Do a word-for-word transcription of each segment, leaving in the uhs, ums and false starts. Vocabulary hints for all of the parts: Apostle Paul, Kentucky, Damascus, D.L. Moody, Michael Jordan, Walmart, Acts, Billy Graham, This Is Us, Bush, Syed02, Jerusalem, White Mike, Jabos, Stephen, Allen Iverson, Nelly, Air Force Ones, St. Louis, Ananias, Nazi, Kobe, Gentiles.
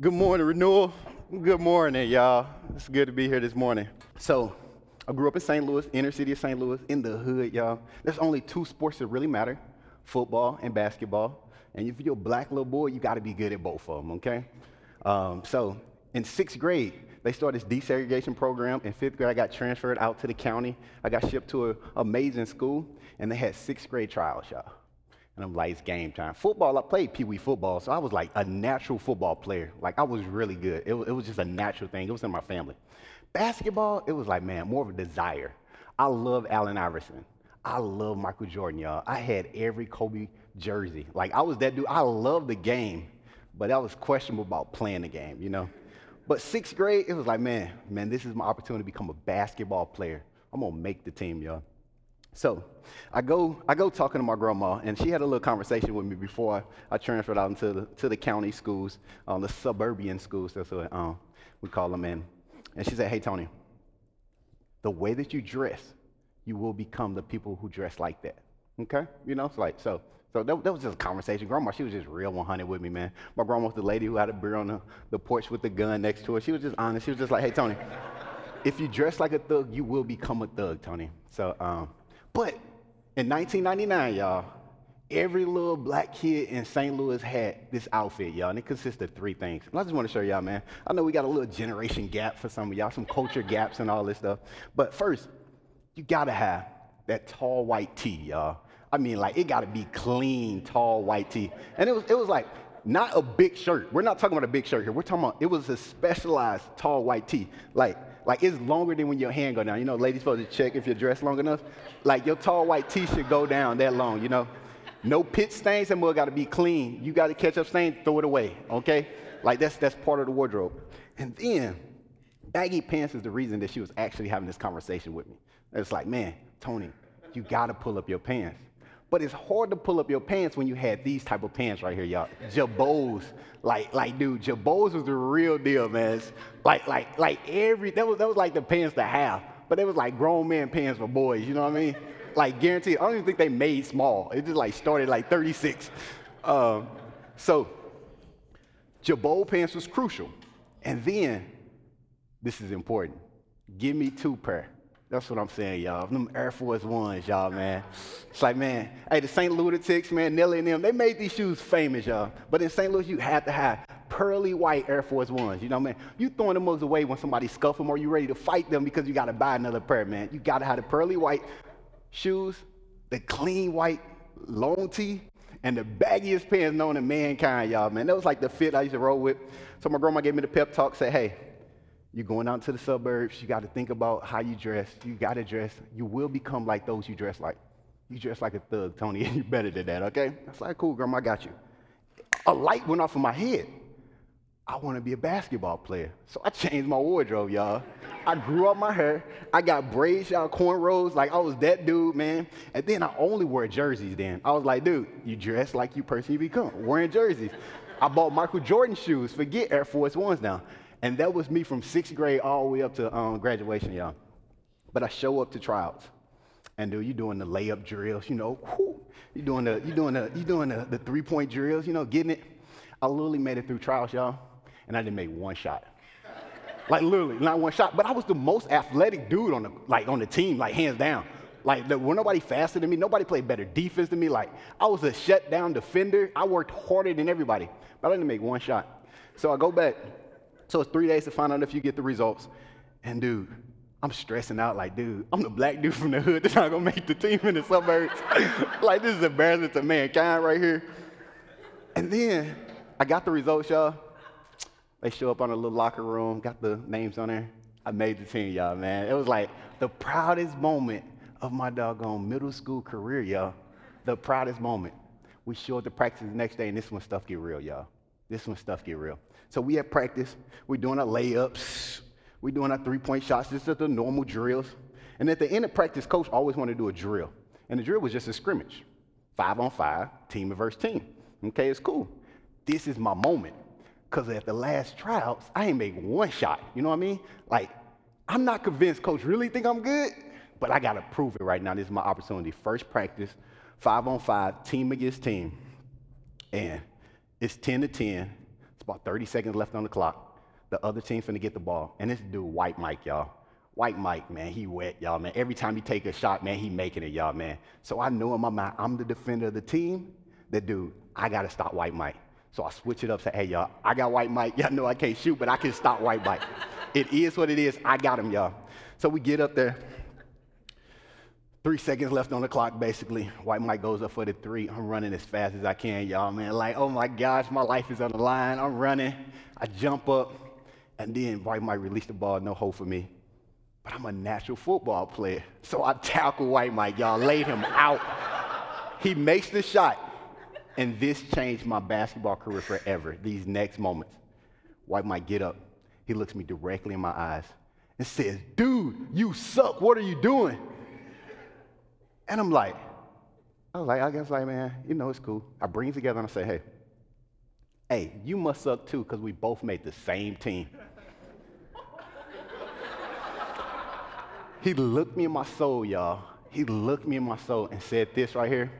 Good morning, Renewal. Good morning, y'all. It's good to be here this morning. So, I grew up in Saint Louis, inner city of Saint Louis, in the hood, y'all. There's only two sports that really matter, football and basketball. And if you're a black little boy, you got to be good at both of them, okay? Um, so, in sixth grade, they started this desegregation program. In fifth grade, I got transferred out to the county. I got shipped to an amazing school, and they had sixth grade trials, y'all. And I'm like, it's game time. Football, I played Pee Wee football, so I was like a natural football player. Like, I was really good. It was, it was just a natural thing. It was in my family. Basketball, it was like, man, more of a desire. I love Allen Iverson. I love Michael Jordan, y'all. I had every Kobe jersey. Like, I was that dude. I loved the game, but I was questionable about playing the game, you know? But sixth grade, it was like, man, man, this is my opportunity to become a basketball player. I'm going to make the team, y'all. So I go I go talking to my grandma, and she had a little conversation with me before I, I transferred out into the, to the county schools, um, the suburban schools, that's what um, we call them in. And she said, hey, Tony, the way that you dress, you will become the people who dress like that, okay? You know, it's like, so so that, that was just a conversation. Grandma, she was just real one hundred with me, man. My grandma was the lady who had a beer on the, the porch with the gun next to her. She was just honest. She was just like, hey, Tony, if you dress like a thug, you will become a thug, Tony. So, um. But in nineteen ninety-nine, y'all, every little black kid in Saint Louis had this outfit, y'all, and it consists of three things. And I just want to show y'all, man. I know we got a little generation gap for some of y'all, some culture gaps and all this stuff. But first, you got to have that tall white tee, y'all. I mean, like, it got to be clean, tall white tee. And it was, it was like not a big shirt. We're not talking about a big shirt here. We're talking about it was a specialized tall white tee, like. Like, it's longer than when your hand go down. You know, ladies supposed to check if you're dressed long enough. Like, your tall white tee should go down that long, you know. No pit stains. That mug got to be clean. You got to catch up stains, throw it away, okay? Like, that's that's part of the wardrobe. And then, baggy pants is the reason that she was actually having this conversation with me. It's like, man, Tony, you got to pull up your pants. But it's hard to pull up your pants when you had these type of pants right here, y'all. Jabos, like, like, dude, Jabos was the real deal, man. It's like, like, like every that was that was like the pants to have, but it was like grown man pants for boys. You know what I mean? Like, guaranteed. I don't even think they made small. It just like started like thirty-six. Um, so, Jabot pants was crucial, and then this is important. Give me two pair. That's what I'm saying, y'all. Them Air Force Ones, y'all, man. It's like, man, hey, the Saint Lunatics, man, Nelly and them, they made these shoes famous, y'all. But in Saint Louis, you had to have pearly white Air Force Ones, you know, man. You throwing them mugs away when somebody scuffs them or you ready to fight them because you got to buy another pair, man. You got to have the pearly white shoes, the clean white long tee, and the baggiest pants known to mankind, y'all, man. That was like the fit I used to roll with. So my grandma gave me the pep talk, said, hey, you're going out to the suburbs, you got to think about how you dress. You got to dress. You will become like those you dress like. You dress like a thug, Tony, and you're better than that, okay? I was like, cool, Grandma, I got you. A light went off in my head. I want to be a basketball player. So I changed my wardrobe, y'all. I grew out my hair. I got braids, y'all, cornrows. Like, I was that dude, man. And then I only wore jerseys then. I was like, dude, you dress like you person you become, wearing jerseys. I bought Michael Jordan shoes. Forget Air Force Ones now. And that was me from sixth grade all the way up to um, graduation, y'all. But I show up to tryouts, and dude, you doing the layup drills, you know, whoo, you doing the you doing the you doing the, the three point drills, you know, getting it. I literally made it through trials, y'all, and I didn't make one shot. Like literally, not one shot. But I was the most athletic dude on the like on the team, like hands down. Like, there were nobody faster than me. Nobody played better defense than me. Like, I was a shutdown defender. I worked harder than everybody, but I didn't make one shot. So I go back. So it's three days to find out if you get the results. And dude, I'm stressing out like, dude, I'm the black dude from the hood that's not gonna make the team in the suburbs. Like, this is embarrassing to mankind right here. And then I got the results, y'all. They show up on a little locker room, got the names on there. I made the team, y'all, man. It was like the proudest moment of my doggone middle school career, y'all. The proudest moment. We show up to practice the next day, and this one stuff get real, y'all. This one stuff get real. So we at practice, we're doing our layups, we're doing our three-point shots, just the normal drills. And at the end of practice, coach always wanted to do a drill. And the drill was just a scrimmage. Five on five, team versus team. Okay, it's cool. This is my moment. Because at the last tryouts, I ain't made one shot. You know what I mean? Like, I'm not convinced coach really think I'm good, but I got to prove it right now. This is my opportunity. First practice, five on five, team against team. And it's ten to ten. about thirty seconds left on the clock. The other team's finna get the ball. And this dude, White Mike, y'all. White Mike, man, he wet, y'all, man. Every time he take a shot, man, he making it, y'all, man. So I know in my mind, I'm the defender of the team. That dude, I got to stop White Mike. So I switch it up, say, hey, y'all, I got White Mike. Y'all know I can't shoot, but I can stop White Mike. It is what it is. I got him, y'all. So we get up there. Three seconds left on the clock, basically. White Mike goes up for the three. I'm running as fast as I can, y'all, man. Like, oh, my gosh, my life is on the line. I'm running. I jump up. And then White Mike released the ball, no hope for me. But I'm a natural football player. So I tackle White Mike, y'all, laid him out. He makes the shot. And this changed my basketball career forever, these next moments. White Mike get up. He looks me directly in my eyes and says, dude, you suck. What are you doing? And I'm like, I was like, I guess like, man, you know, it's cool. I bring it together and I say, hey, hey, you must suck too, because we both made the same team. He looked me in my soul, y'all. He looked me in my soul and said this right here.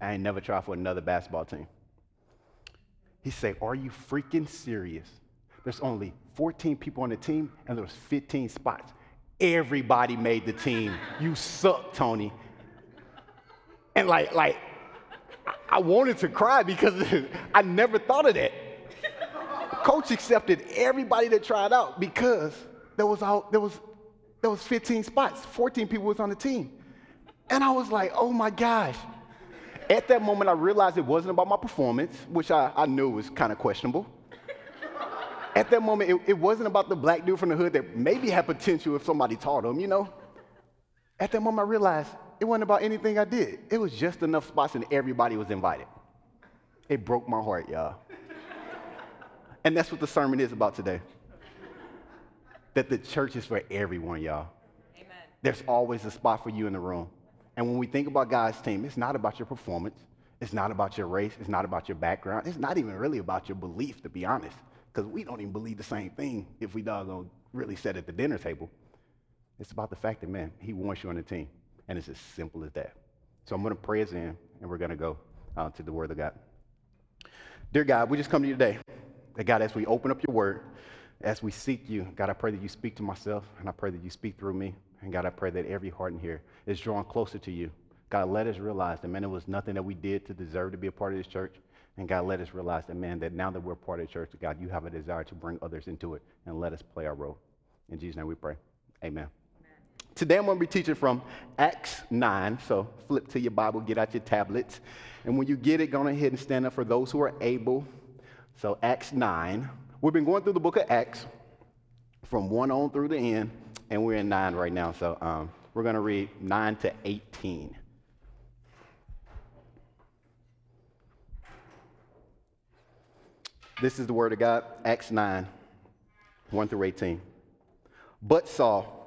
I ain't never tried for another basketball team. He said, are you freaking serious? There's only fourteen people on the team, and there was fifteen spots. Everybody made the team. You suck, Tony. And like, like, I wanted to cry because I never thought of that. Coach accepted everybody that tried out because there was all, there was there was fifteen spots. fourteen people was on the team. And I was like, oh my gosh. At that moment, I realized it wasn't about my performance, which I, I knew was kind of questionable. At that moment, it, it wasn't about the black dude from the hood that maybe had potential if somebody taught him, you know? At that moment, I realized it wasn't about anything I did. It was just enough spots and everybody was invited. It broke my heart, y'all. And that's what the sermon is about today. That the church is for everyone, y'all. Amen. There's always a spot for you in the room. And when we think about God's team, it's not about your performance. It's not about your race. It's not about your background. It's not even really about your belief, to be honest, because we don't even believe the same thing if we doggone really sit at the dinner table. It's about the fact that, man, he wants you on the team, and it's as simple as that. So I'm going to pray us in, and we're going to go uh, to the Word of God. Dear God, we just come to you today. That God, as we open up your Word, as we seek you, God, I pray that you speak to myself, and I pray that you speak through me. And God, I pray that every heart in here is drawn closer to you. God, let us realize that, man, it was nothing that we did to deserve to be a part of this church. And God, let us realize that, man, that now that we're a part of the church, God, you have a desire to bring others into it and let us play our role. In Jesus' name we pray. Amen. Amen. Today I'm going to be teaching from Acts nine. So flip to your Bible, get out your tablets. And when you get it, go ahead and stand up for those who are able. So Acts nine. We've been going through the book of Acts from one on through the end. And we're in nine right now, so um, we're going to read nine to eighteen. This is the Word of God, Acts nine, one through eighteen. But Saul,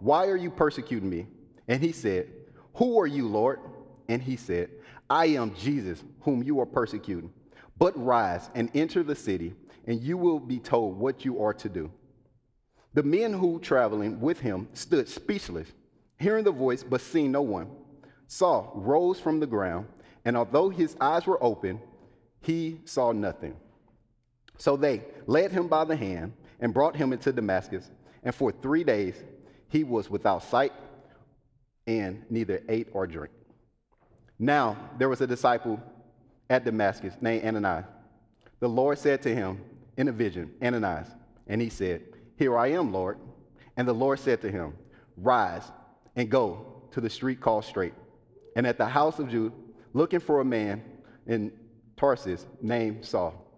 why are you persecuting me? And he said, Who are you, Lord? And he said, I am Jesus, whom you are persecuting. But rise and enter the city, and you will be told what you are to do. The men who were traveling with him stood speechless, hearing the voice but seeing no one. Saul rose from the ground, and although his eyes were open, he saw nothing. So they led him by the hand and brought him into Damascus, and for three days he was without sight and neither ate or drank. Now there was a disciple at Damascus named Ananias. The Lord said to him in a vision, Ananias, and he said, Here I am, Lord. And the Lord said to him, Rise and go to the street called Straight, and at the house of Jude, looking for a man in Tarsus named Saul.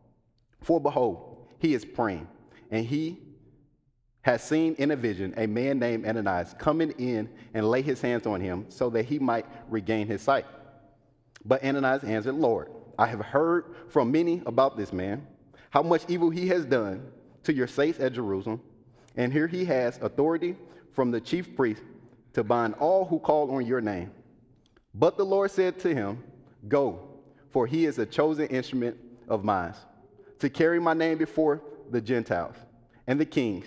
For behold, he is praying, and he has seen in a vision a man named Ananias coming in and lay his hands on him so that he might regain his sight. But Ananias answered, Lord, I have heard from many about this man, how much evil he has done to your saints at Jerusalem, and here he has authority from the chief priest to bind all who call on your name. But the Lord said to him, go, for he is a chosen instrument of mine, to carry my name before the Gentiles and the kings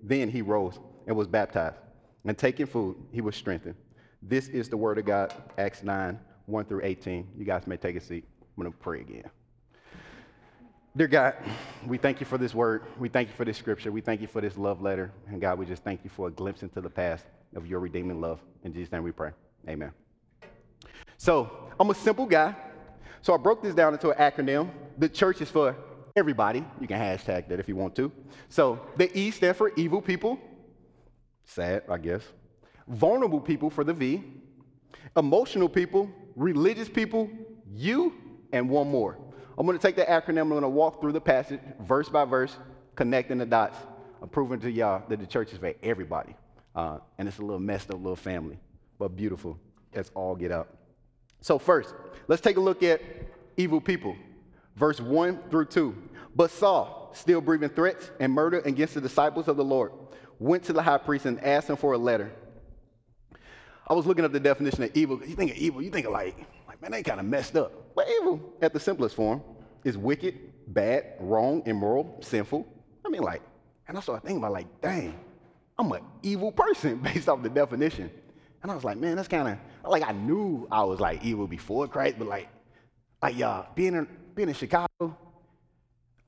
then he rose and was baptized, and taking food, he was strengthened. This is the word of God, Acts nine, one through eighteen. You guys may take a seat. I'm going to pray again. Dear God, we thank you for this word. We thank you for this scripture. We thank you for this love letter. And God, we just thank you for a glimpse into the past of your redeeming love. In Jesus' name we pray. Amen. So I'm a simple guy. So I broke this down into an acronym. The church is for everybody. You can hashtag that if you want to. So the E stands for evil people. Sad, I guess. Vulnerable people for the V. Emotional people, religious people, you, and one more. I'm going to take that acronym. I'm going to walk through the passage, verse by verse, connecting the dots, proving to y'all that the church is for everybody. Uh, and it's a little messed up little family, but beautiful. Let's all get up. So first, let's take a look at evil people. Verse one through two. But Saul, still breathing threats and murder against the disciples of the Lord, went to the high priest and asked him for a letter. I was looking up the definition of evil. You think of evil, you think of like, like man, they kind of messed up. But evil, at the simplest form, is wicked, bad, wrong, immoral, sinful. I mean, like, and I started thinking about like, dang, I'm an evil person based off the definition. And I was like, man, that's kind of, like I knew I was like evil before Christ, but like, like y'all, being in, being in Chicago,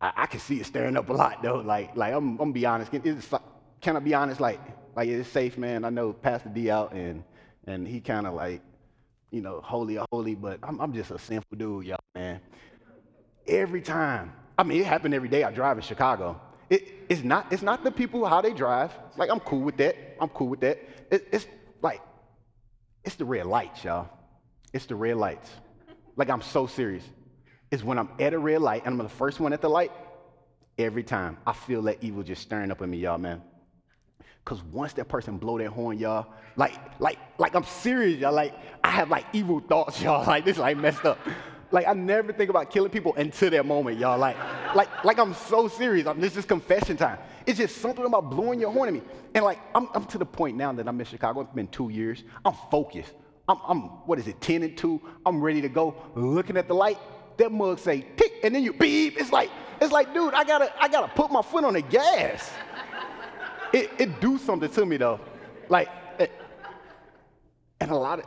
I, I can see it stirring up a lot though. Like, like I'm, I'm gonna be honest, it's, can I be honest? Like, like it's safe, man. I know Pastor D out and and he kind of like, you know, holy, holy, but I'm, I'm just a sinful dude, y'all, man. Every time, I mean, it happened every day I drive in Chicago. It, it's not it's not the people, how they drive. Like, I'm cool with that. I'm cool with that. It, it's like, it's the red lights, y'all. It's the red lights. Like, I'm so serious. It's when I'm at a red light and I'm the first one at the light, every time I feel that evil just stirring up in me, y'all, man. Because once that person blow that horn, y'all, like, like, like I'm serious, y'all. Like, I have, like, evil thoughts, y'all. Like, this, like, messed up. Like, I never think about killing people until that moment, y'all. Like, like, like I'm so serious. I'm, this is confession time. It's just something about blowing your horn at me. And, like, I'm, I'm to the point now that I'm in Chicago. It's been two years. I'm focused. I'm, I'm what is it, ten and two? I'm ready to go. Looking at the light, that mug say, tick, and then you beep. It's like, it's like, dude, I gotta, I gotta put my foot on the gas. It, it do something to me, though. Like, it, and a lot of,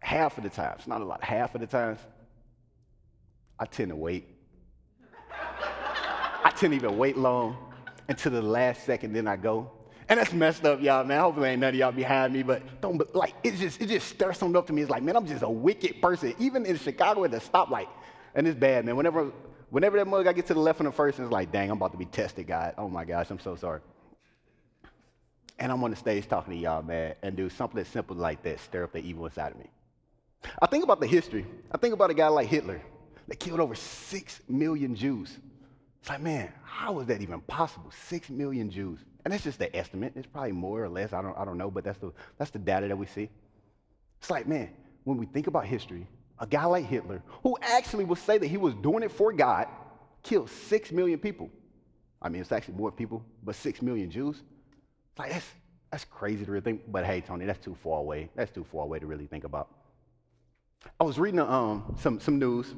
half of the times, not a lot, half of the times, I tend to wait. I tend to even wait long until the last second, then I go. And that's messed up, y'all, man. Hopefully ain't none of y'all behind me, but don't, but like, it just, it just stirs something up to me. It's like, man, I'm just a wicked person. Even in Chicago at the stoplight, and it's bad, man. Whenever, whenever that mug, I get to the left on the first, and it's like, dang, I'm about to be tested, God. Oh my gosh, I'm so sorry. And I'm on the stage talking to y'all, man, and do something as simple like that, stir up the evil inside of me. I think about the history. I think about a guy like Hitler that killed over six million Jews. It's like, man, how is that even possible? six million Jews. And that's just the estimate. It's probably more or less. I don't, I don't know, but that's the, that's the data that we see. It's like, man, when we think about history, a guy like Hitler, who actually would say that he was doing it for God, killed six million people. I mean, it's actually more people, but six million Jews. It's like, that's, that's crazy to really think, but hey, Tony, that's too far away. That's too far away to really think about. I was reading um, some, some news.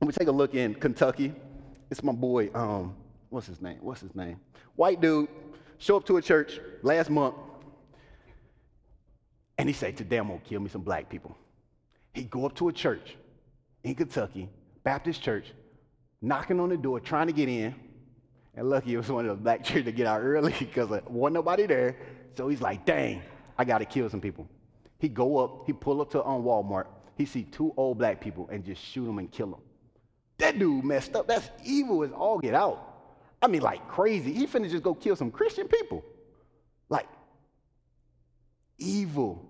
I'm gonna take a look in Kentucky. It's my boy, um, what's his name? What's his name? White dude, show up to a church last month, and he said, today I'm gonna kill me some black people. He go up to a church in Kentucky, Baptist church, knocking on the door, trying to get in. And lucky it was one of the black church to get out early because there wasn't nobody there. So he's like, dang, I got to kill some people. He go up, he pull up to on Walmart. He see two old black people and just shoot them and kill them. That dude messed up. That's evil as all get out. I mean, like crazy. He finna just go kill some Christian people. Like, evil.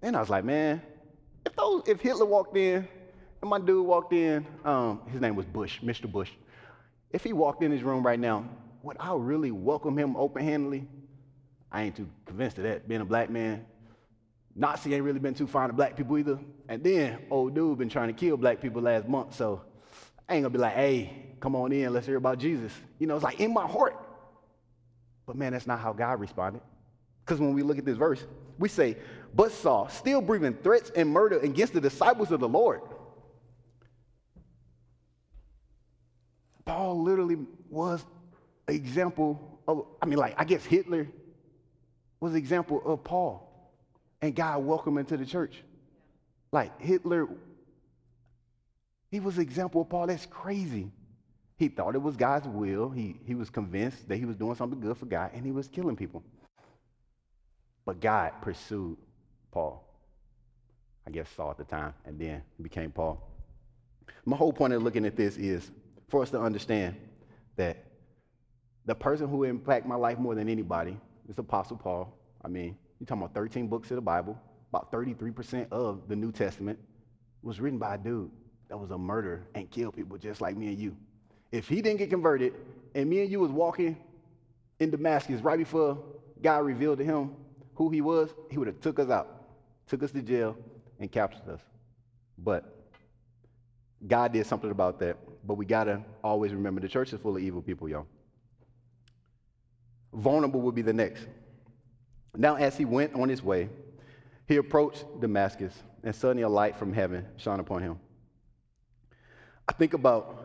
Then I was like, man, if those, if Hitler walked in, and my dude walked in, um, his name was Bush, Mister Bush. If he walked in his room right now, would I really welcome him open-handedly? I ain't too convinced of that, being a black man. Nazi ain't really been too fond of black people either. And then, old dude been trying to kill black people last month, so I ain't gonna be like, hey, come on in, let's hear about Jesus. You know, it's like in my heart. But man, that's not how God responded. Because when we look at this verse, we say, but Saul, still breathing threats and murder against the disciples of the Lord. Paul literally was an example of, I mean, like, I guess Hitler was an example of Paul. And God welcomed him to the church. Like, Hitler, he was an example of Paul. That's crazy. He thought it was God's will. He, he was convinced that he was doing something good for God, and he was killing people. But God pursued Paul. I guess Saul at the time, and then became Paul. My whole point of looking at this is for us to understand that the person who impacted my life more than anybody is Apostle Paul. I mean, you're talking about thirteen books of the Bible, about thirty-three percent of the New Testament was written by a dude that was a murderer and killed people just like me and you. If he didn't get converted and me and you was walking in Damascus right before God revealed to him who he was, he would have took us out, took us to jail, and captured us. But God did something about that. But we got to always remember the church is full of evil people, y'all. Vulnerable would be the next. Now as he went on his way, he approached Damascus, and suddenly a light from heaven shone upon him. I think about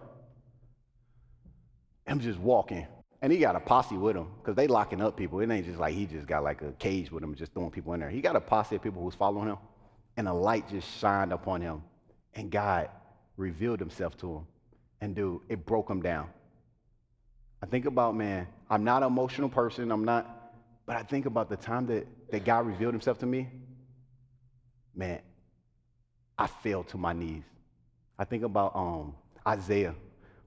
him just walking, and he got a posse with him, because they locking up people. It ain't just like he just got like a cage with him, just throwing people in there. He got a posse of people who's following him, and a light just shined upon him, and God revealed himself to him. And dude, it broke him down. I think about, man, I'm not an emotional person, I'm not But I think about the time that, that God revealed himself to me, man, I fell to my knees. I think about um, Isaiah.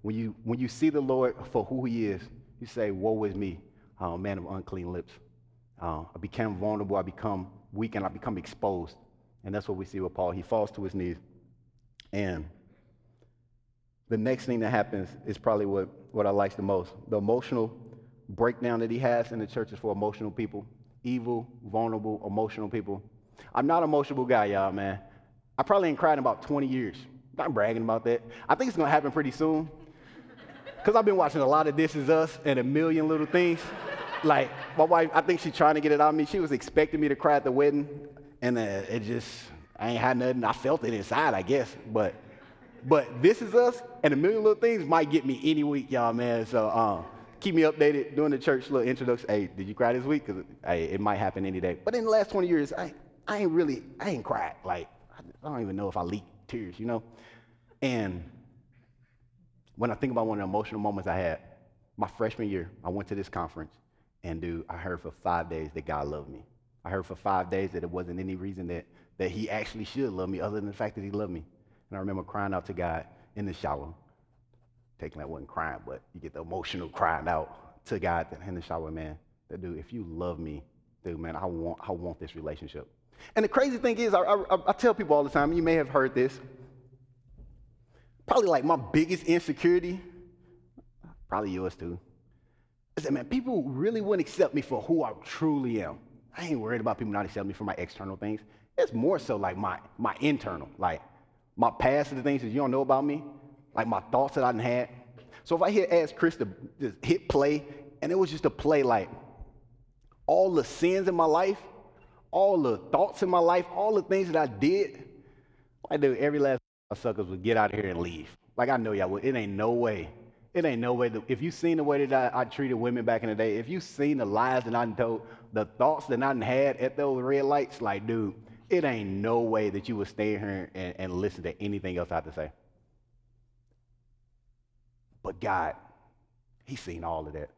When you when you see the Lord for who he is, you say, woe is me, uh, man of unclean lips. Uh, I became vulnerable, I become weak, and I become exposed. And that's what we see with Paul. He falls to his knees. And the next thing that happens is probably what, what I like the most, the emotional breakdown that he has in the churches for emotional people, evil, vulnerable, emotional people. I'm not an emotional guy, y'all, man. I probably ain't cried in about twenty years. Not bragging about that. I think it's gonna happen pretty soon, because I've been watching a lot of This Is Us and a million little things. Like, my wife, I think she's trying to get it out of me. She was expecting me to cry at the wedding, and uh, it just, I ain't had nothing. I felt it inside, I guess, but but This Is Us and a million little things might get me any week, y'all, man, so um, keep me updated during the church little introduction. Hey, did you cry this week? Because hey, it might happen any day. But in the last twenty years, I, I ain't really, I ain't cried. Like, I don't even know if I leak tears, you know? And when I think about one of the emotional moments I had, my freshman year, I went to this conference, and dude, I heard for five days that God loved me. I heard for five days that it wasn't any reason that, that he actually should love me other than the fact that he loved me. And I remember crying out to God in the shower. Taking that wasn't crying, but you get the emotional crying out to God in the shower, man. That dude, if you love me, dude, man, I want, I want this relationship. And the crazy thing is, I, I, I tell people all the time, you may have heard this. Probably like my biggest insecurity, probably yours too, is that, man, people really wouldn't accept me for who I truly am. I ain't worried about people not accepting me for my external things. It's more so like my my internal, like my past and the things that you don't know about me. Like my thoughts that I didn't had. So if I hit ask Chris to just hit play, and it was just a play like all the sins in my life, all the thoughts in my life, all the things that I did, like dude, every last one of my suckers would get out of here and leave. Like I know y'all would. It ain't no way. It ain't no way. To, if you seen the way that I, I treated women back in the day, if you seen the lies that I done told, the thoughts that I done had at those red lights, like dude, it ain't no way that you would stay here and, and listen to anything else I have to say. But God, he seen all of that.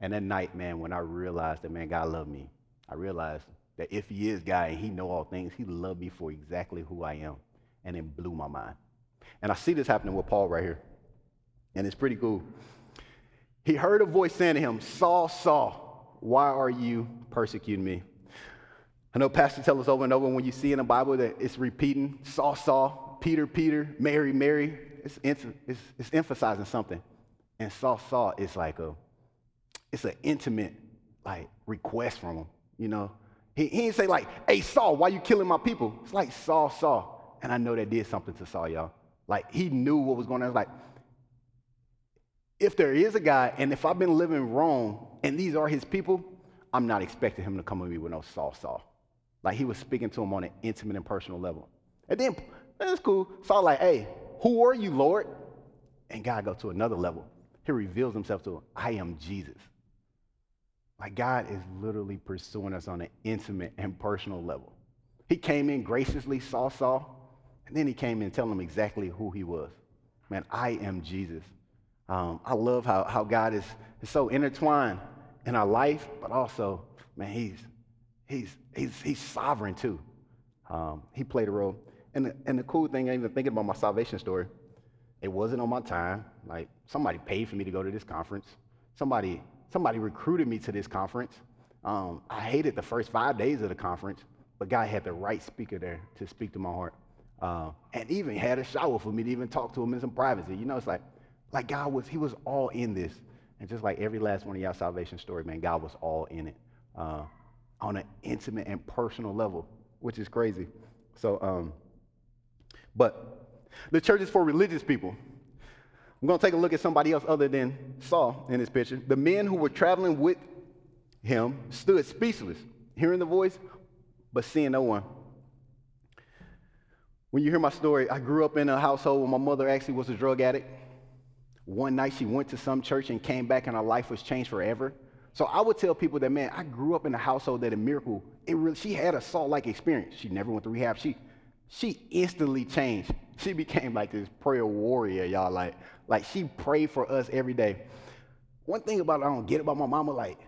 And that night, man, when I realized that, man, God loved me, I realized that if he is God and he know all things, he loved me for exactly who I am. And it blew my mind. And I see this happening with Paul right here. And it's pretty cool. He heard a voice saying to him, Saul, Saul, why are you persecuting me? I know pastors tell us over and over when you see in the Bible that it's repeating, Saul, Saul, Peter, Peter, Mary, Mary. It's, it's, it's emphasizing something. And Saul, Saul is like a, it's an intimate like request from him, you know. He, he didn't say like, hey, Saul, why you killing my people? It's like, Saul, Saul. And I know that did something to Saul, y'all. Like, he knew what was going on. It's like, if there is a God, and if I've been living wrong, and these are his people, I'm not expecting him to come with me with no Saul, Saul. Like, he was speaking to him on an intimate and personal level. And then, that's cool. Saul like, hey, who are you, Lord? And God goes to another level. He reveals himself to him. I am Jesus. Like, God is literally pursuing us on an intimate and personal level. He came in graciously, Saul, Saul, and then he came in telling him exactly who he was. Man, I am Jesus. Um, I love how, how God is, is so intertwined in our life, but also, man, he's he's he's he's sovereign too. Um, he played a role. And the, and the cool thing, even thinking about my salvation story, it wasn't on my time. Like, somebody paid for me to go to this conference. Somebody somebody recruited me to this conference. Um, I hated the first five days of the conference, but God had the right speaker there to speak to my heart, uh, and even had a shower for me to even talk to him in some privacy. You know, it's like. Like God was, he was all in this. And just like every last one of y'all salvation story, man, God was all in it uh, on an intimate and personal level, which is crazy. So, um, but the church is for religious people. I'm going to take a look at somebody else other than Saul in this picture. The men who were traveling with him stood speechless, hearing the voice, but seeing no one. When you hear my story, I grew up in a household where my mother actually was a drug addict. One night she went to some church and came back and her life was changed forever. So I would tell people that, man, I grew up in a household that a miracle, it really, she had a Saul-like experience. She never went to rehab. She she instantly changed. She became like this prayer warrior, y'all. Like, like she prayed for us every day. One thing about I don't get about my mama, like,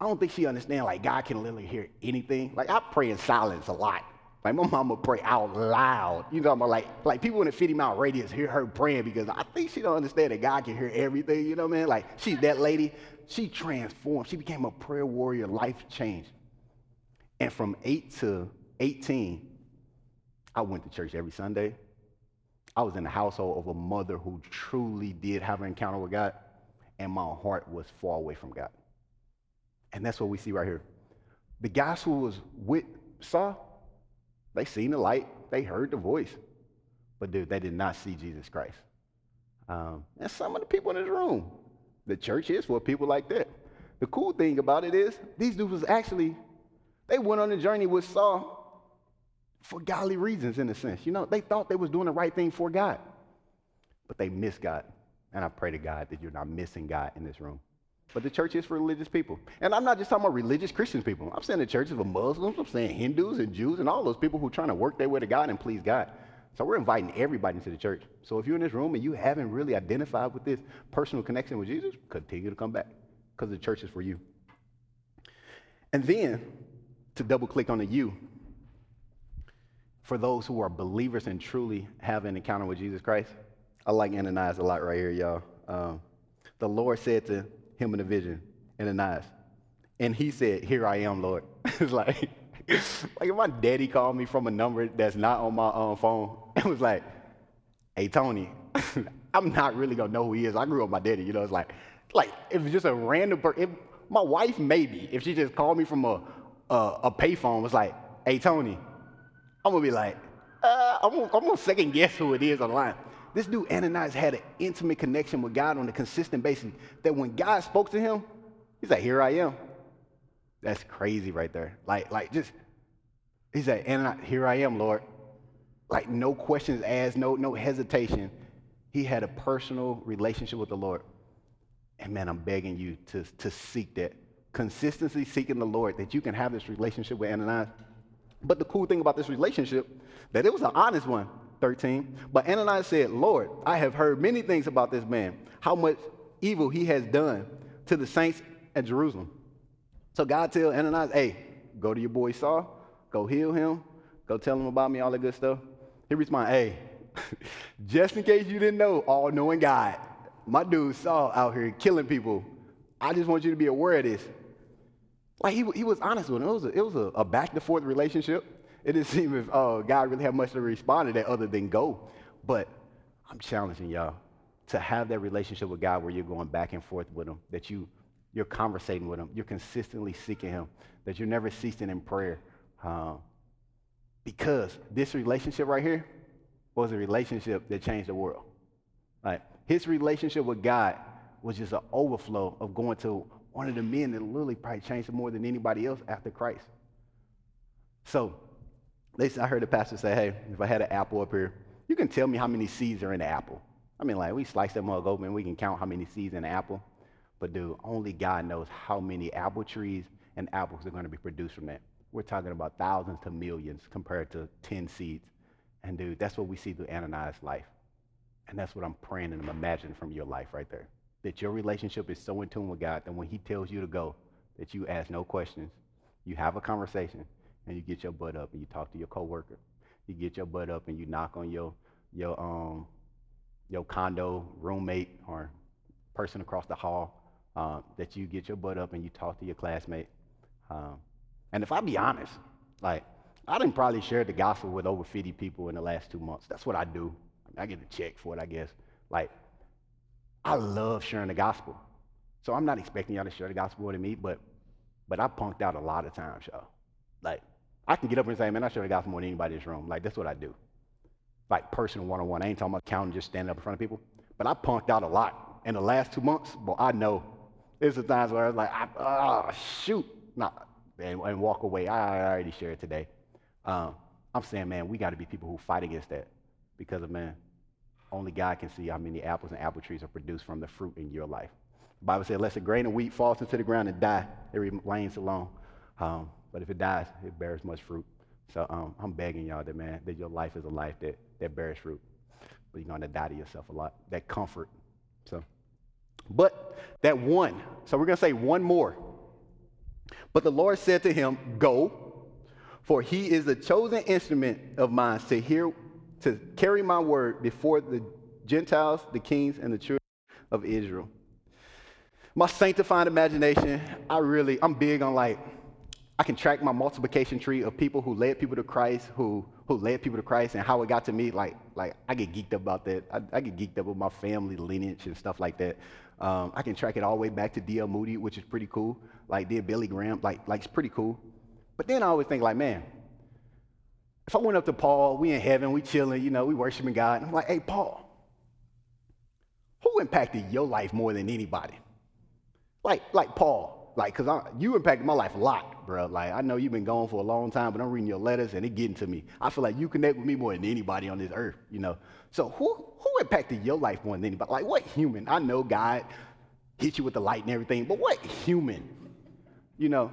I don't think she understands, like, God can literally hear anything. Like, I pray in silence a lot. Like, my mama pray out loud. You know what I'm like? Like, people in a fifty-mile radius hear her praying because I think she don't understand that God can hear everything. You know what I mean? Like, she's that lady. She transformed. She became a prayer warrior, life changed. And from eight to eighteen, I went to church every Sunday. I was in the household of a mother who truly did have an encounter with God, and my heart was far away from God. And that's what we see right here. The guys who was with Saul, they seen the light, they heard the voice, but dude, they did not see Jesus Christ. Um, and some of the people in this room, the church is for people like that. The cool thing about it is, these dudes was actually, they went on a journey with Saul for godly reasons in a sense. You know, they thought they was doing the right thing for God, but they missed God. And I pray to God that you're not missing God in this room. But the church is for religious people. And I'm not just talking about religious Christian people. I'm saying the church is for Muslims. I'm saying Hindus and Jews and all those people who are trying to work their way to God and please God. So we're inviting everybody into the church. So if you're in this room and you haven't really identified with this personal connection with Jesus, continue to come back because the church is for you. And then to double click on the you, for those who are believers and truly have an encounter with Jesus Christ, I like Ananias a lot right here, y'all. Um, the Lord said to him in a vision, Ananias. And he said, here I am, Lord. It's like, like if my daddy called me from a number that's not on my um, phone, it was like, hey, Tony, I'm not really going to know who he is. I grew up with my daddy, you know, it's like, like if it's just a random person, my wife, maybe, if she just called me from a, a, a pay phone, was like, hey, Tony, I'm going to be like, uh, I'm going to second guess who it is online. This dude, Ananias, had an intimate connection with God on a consistent basis that when God spoke to him, he's like, here I am. That's crazy right there. Like, like just, he said, Ananias, here I am, Lord. Like, no questions asked, no, no hesitation. He had a personal relationship with the Lord. And man, I'm begging you to, to seek that. Consistently seeking the Lord, that you can have this relationship with Ananias. But the cool thing about this relationship, that it was an honest one. thirteen, but Ananias said, Lord, I have heard many things about this man, how much evil he has done to the saints at Jerusalem. So God tells Ananias, hey, go to your boy Saul, go heal him, go tell him about me, all that good stuff. He responds, hey, just in case you didn't know, all-knowing God, my dude Saul out here killing people. I just want you to be aware of this. Like, he he was honest with him. It was a, it was a, a back-and-forth relationship. It didn't seem if uh, God really had much to respond to that other than go. But I'm challenging y'all to have that relationship with God where you're going back and forth with him, that you, you're conversating with him, you're consistently seeking him, that you're never ceasing in prayer. Um, because this relationship right here was a relationship that changed the world. Like, his relationship with God was just an overflow of going to one of the men that literally probably changed more than anybody else after Christ. So, listen, I heard the pastor say, hey, if I had an apple up here, you can tell me how many seeds are in the apple. I mean, like, we slice that mug open and we can count how many seeds in the apple. But, dude, only God knows how many apple trees and apples are going to be produced from that. We're talking about thousands to millions compared to ten seeds. And, dude, that's what we see through Ananias' life. And that's what I'm praying and I'm imagining from your life right there, that your relationship is so in tune with God that when he tells you to go, that you ask no questions. You have a conversation, and you get your butt up, and you talk to your coworker. You get your butt up, and you knock on your your um your condo roommate or person across the hall, uh, that you get your butt up and you talk to your classmate. Um, and if I be honest, like, I done probably shared the gospel with over fifty people in the last two months. That's what I do. I get a check for it, I guess. Like, I love sharing the gospel. So I'm not expecting y'all to share the gospel with me, but but I punked out a lot of times, y'all. Like, I can get up and say, man, I share the gospel more than anybody in this room. Like, that's what I do. Like, personal one-on-one. I ain't talking about counting, just standing up in front of people. But I punked out a lot in the last two months. But I know there's the times where I was like, ah, oh, shoot, nah, and, and walk away. I already shared today. Um, I'm saying, man, we got to be people who fight against that because of, man, only God can see how many apples and apple trees are produced from the fruit in your life. The Bible said, lest a grain of wheat falls into the ground and die, it remains alone. Um, but if it dies, it bears much fruit. So um, I'm begging y'all that, man, that your life is a life that, that bears fruit. But you're going to die to yourself a lot. That comfort. So, but that one. So we're going to say one more. But the Lord said to him, go, for he is a chosen instrument of mine to hear, to carry my word before the Gentiles, the kings, and the children of Israel. My sanctified imagination, I really, I'm big on, like, I can track my multiplication tree of people who led people to Christ, who who led people to Christ, and how it got to me. Like, like I get geeked up about that. I, I get geeked up with my family lineage and stuff like that. Um, I can track it all the way back to D L Moody, which is pretty cool. Like, did Billy Graham, like, like it's pretty cool. But then I always think, like, man, if I went up to Paul, we in heaven, we chilling, you know, we worshiping God. And I'm like, hey, Paul, who impacted your life more than anybody? Like, like Paul. Like, because you impacted my life a lot, bro. Like, I know you've been gone for a long time, but I'm reading your letters, and it's getting to me. I feel like you connect with me more than anybody on this earth, you know. So who who impacted your life more than anybody? Like, what human? I know God hit you with the light and everything, but what human, you know?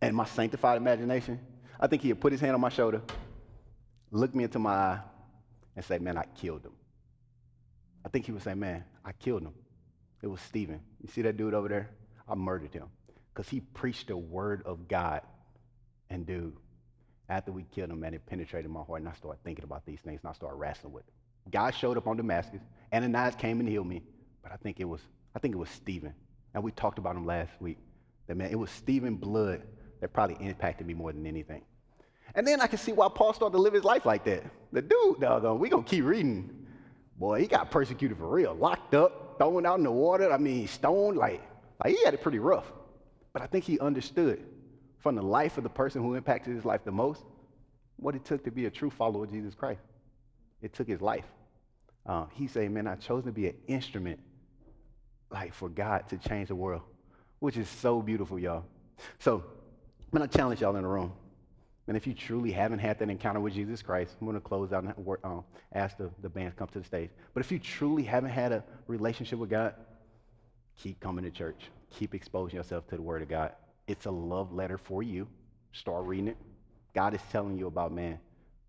And my sanctified imagination, I think he'd put his hand on my shoulder, look me into my eye, and say, man, I killed him. I think he would say, man, I killed him. It was Stephen. You see that dude over there? I murdered him because he preached the word of God. And, dude, after we killed him, man, it penetrated my heart, and I started thinking about these things, and I started wrestling with it. God showed up on Damascus. Ananias came and healed me, but I think it was I think it was Stephen. And we talked about him last week. That, man, it was Stephen's blood that probably impacted me more than anything. And then I can see why Paul started to live his life like that. The dude, doggone, we going to keep reading. Boy, he got persecuted for real, locked up, thrown out in the water, I mean, stoned, like, like he had it pretty rough. But I think he understood from the life of the person who impacted his life the most what it took to be a true follower of Jesus Christ. It took his life. Uh, he said, man, I chose to be an instrument, like, for God to change the world, which is so beautiful, y'all. So, man, I challenge y'all in the room. And if you truly haven't had that encounter with Jesus Christ, I'm going to close out and work, um, ask the, the band to come to the stage. But if you truly haven't had a relationship with God, keep coming to church. Keep exposing yourself to the Word of God. It's a love letter for you. Start reading it. God is telling you about, man,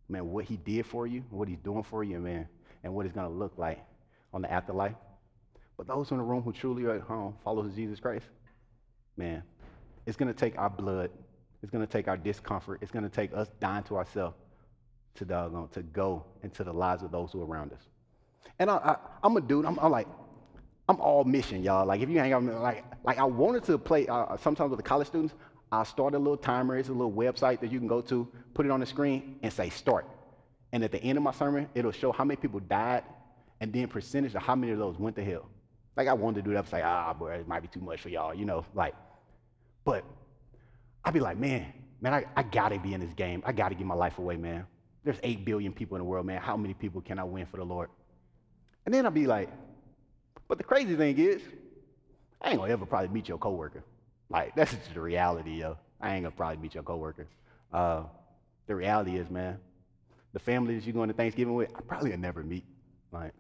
man, what he did for you, what he's doing for you, man, and what it's going to look like on the afterlife. But those in the room who truly are at home, follow Jesus Christ, man, it's going to take our blood. It's going to take our discomfort. It's going to take us dying to ourselves to doggone, to go into the lives of those who are around us. And I, I, I'm a dude, I'm, I'm like, I'm all mission, y'all. Like, if you hang out, like, like I wanted to play, uh, sometimes with the college students, I start a little timer. It's a little website that you can go to, put it on the screen, and say start. And at the end of my sermon, it'll show how many people died and then percentage of how many of those went to hell. Like, I wanted to do that, but like, ah, boy, it might be too much for y'all, you know, like. But I'd be like, man, man, I, I gotta be in this game. I gotta give my life away, man. There's eight billion people in the world, man. How many people can I win for the Lord? And then I'd be like, but the crazy thing is, I ain't gonna ever probably meet your coworker. Like, that's just the reality, yo. I ain't gonna probably meet your coworker. Uh, the reality is, man, the family that you're going to Thanksgiving with, I probably will never meet. Like,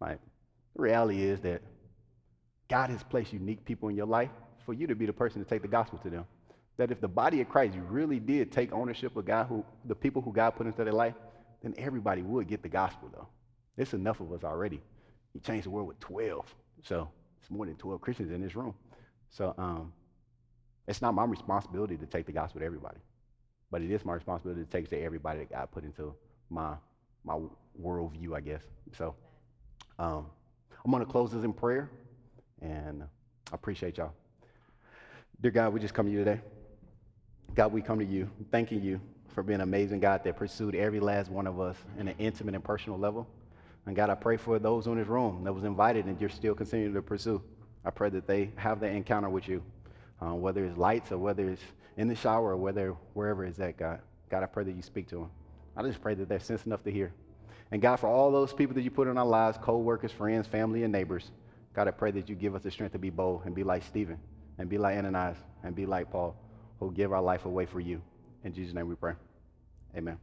like, the reality is that God has placed unique people in your life for you to be the person to take the gospel to them. That if the body of Christ really did take ownership of God, who the people who God put into their life, then everybody would get the gospel, though. There's enough of us already. He changed the world with twelve. So it's more than twelve Christians in this room. So um, it's not my responsibility to take the gospel to everybody, but it is my responsibility to take it to everybody that God put into my my worldview, I guess. So um, I'm going to close this in prayer, and I appreciate y'all. Dear God, we just come to you today. God, we come to you, thanking you for being an amazing God that pursued every last one of us in an intimate and personal level. And God, I pray for those in this room that was invited and you're still continuing to pursue. I pray that they have that encounter with you, uh, whether it's lights or whether it's in the shower or whether wherever it's at, God. God, I pray that you speak to them. I just pray that they're sense enough to hear. And God, for all those people that you put in our lives, co-workers, friends, family, and neighbors, God, I pray that you give us the strength to be bold and be like Stephen and be like Ananias and be like Paul, who give our life away for you. In Jesus' name we pray. Amen.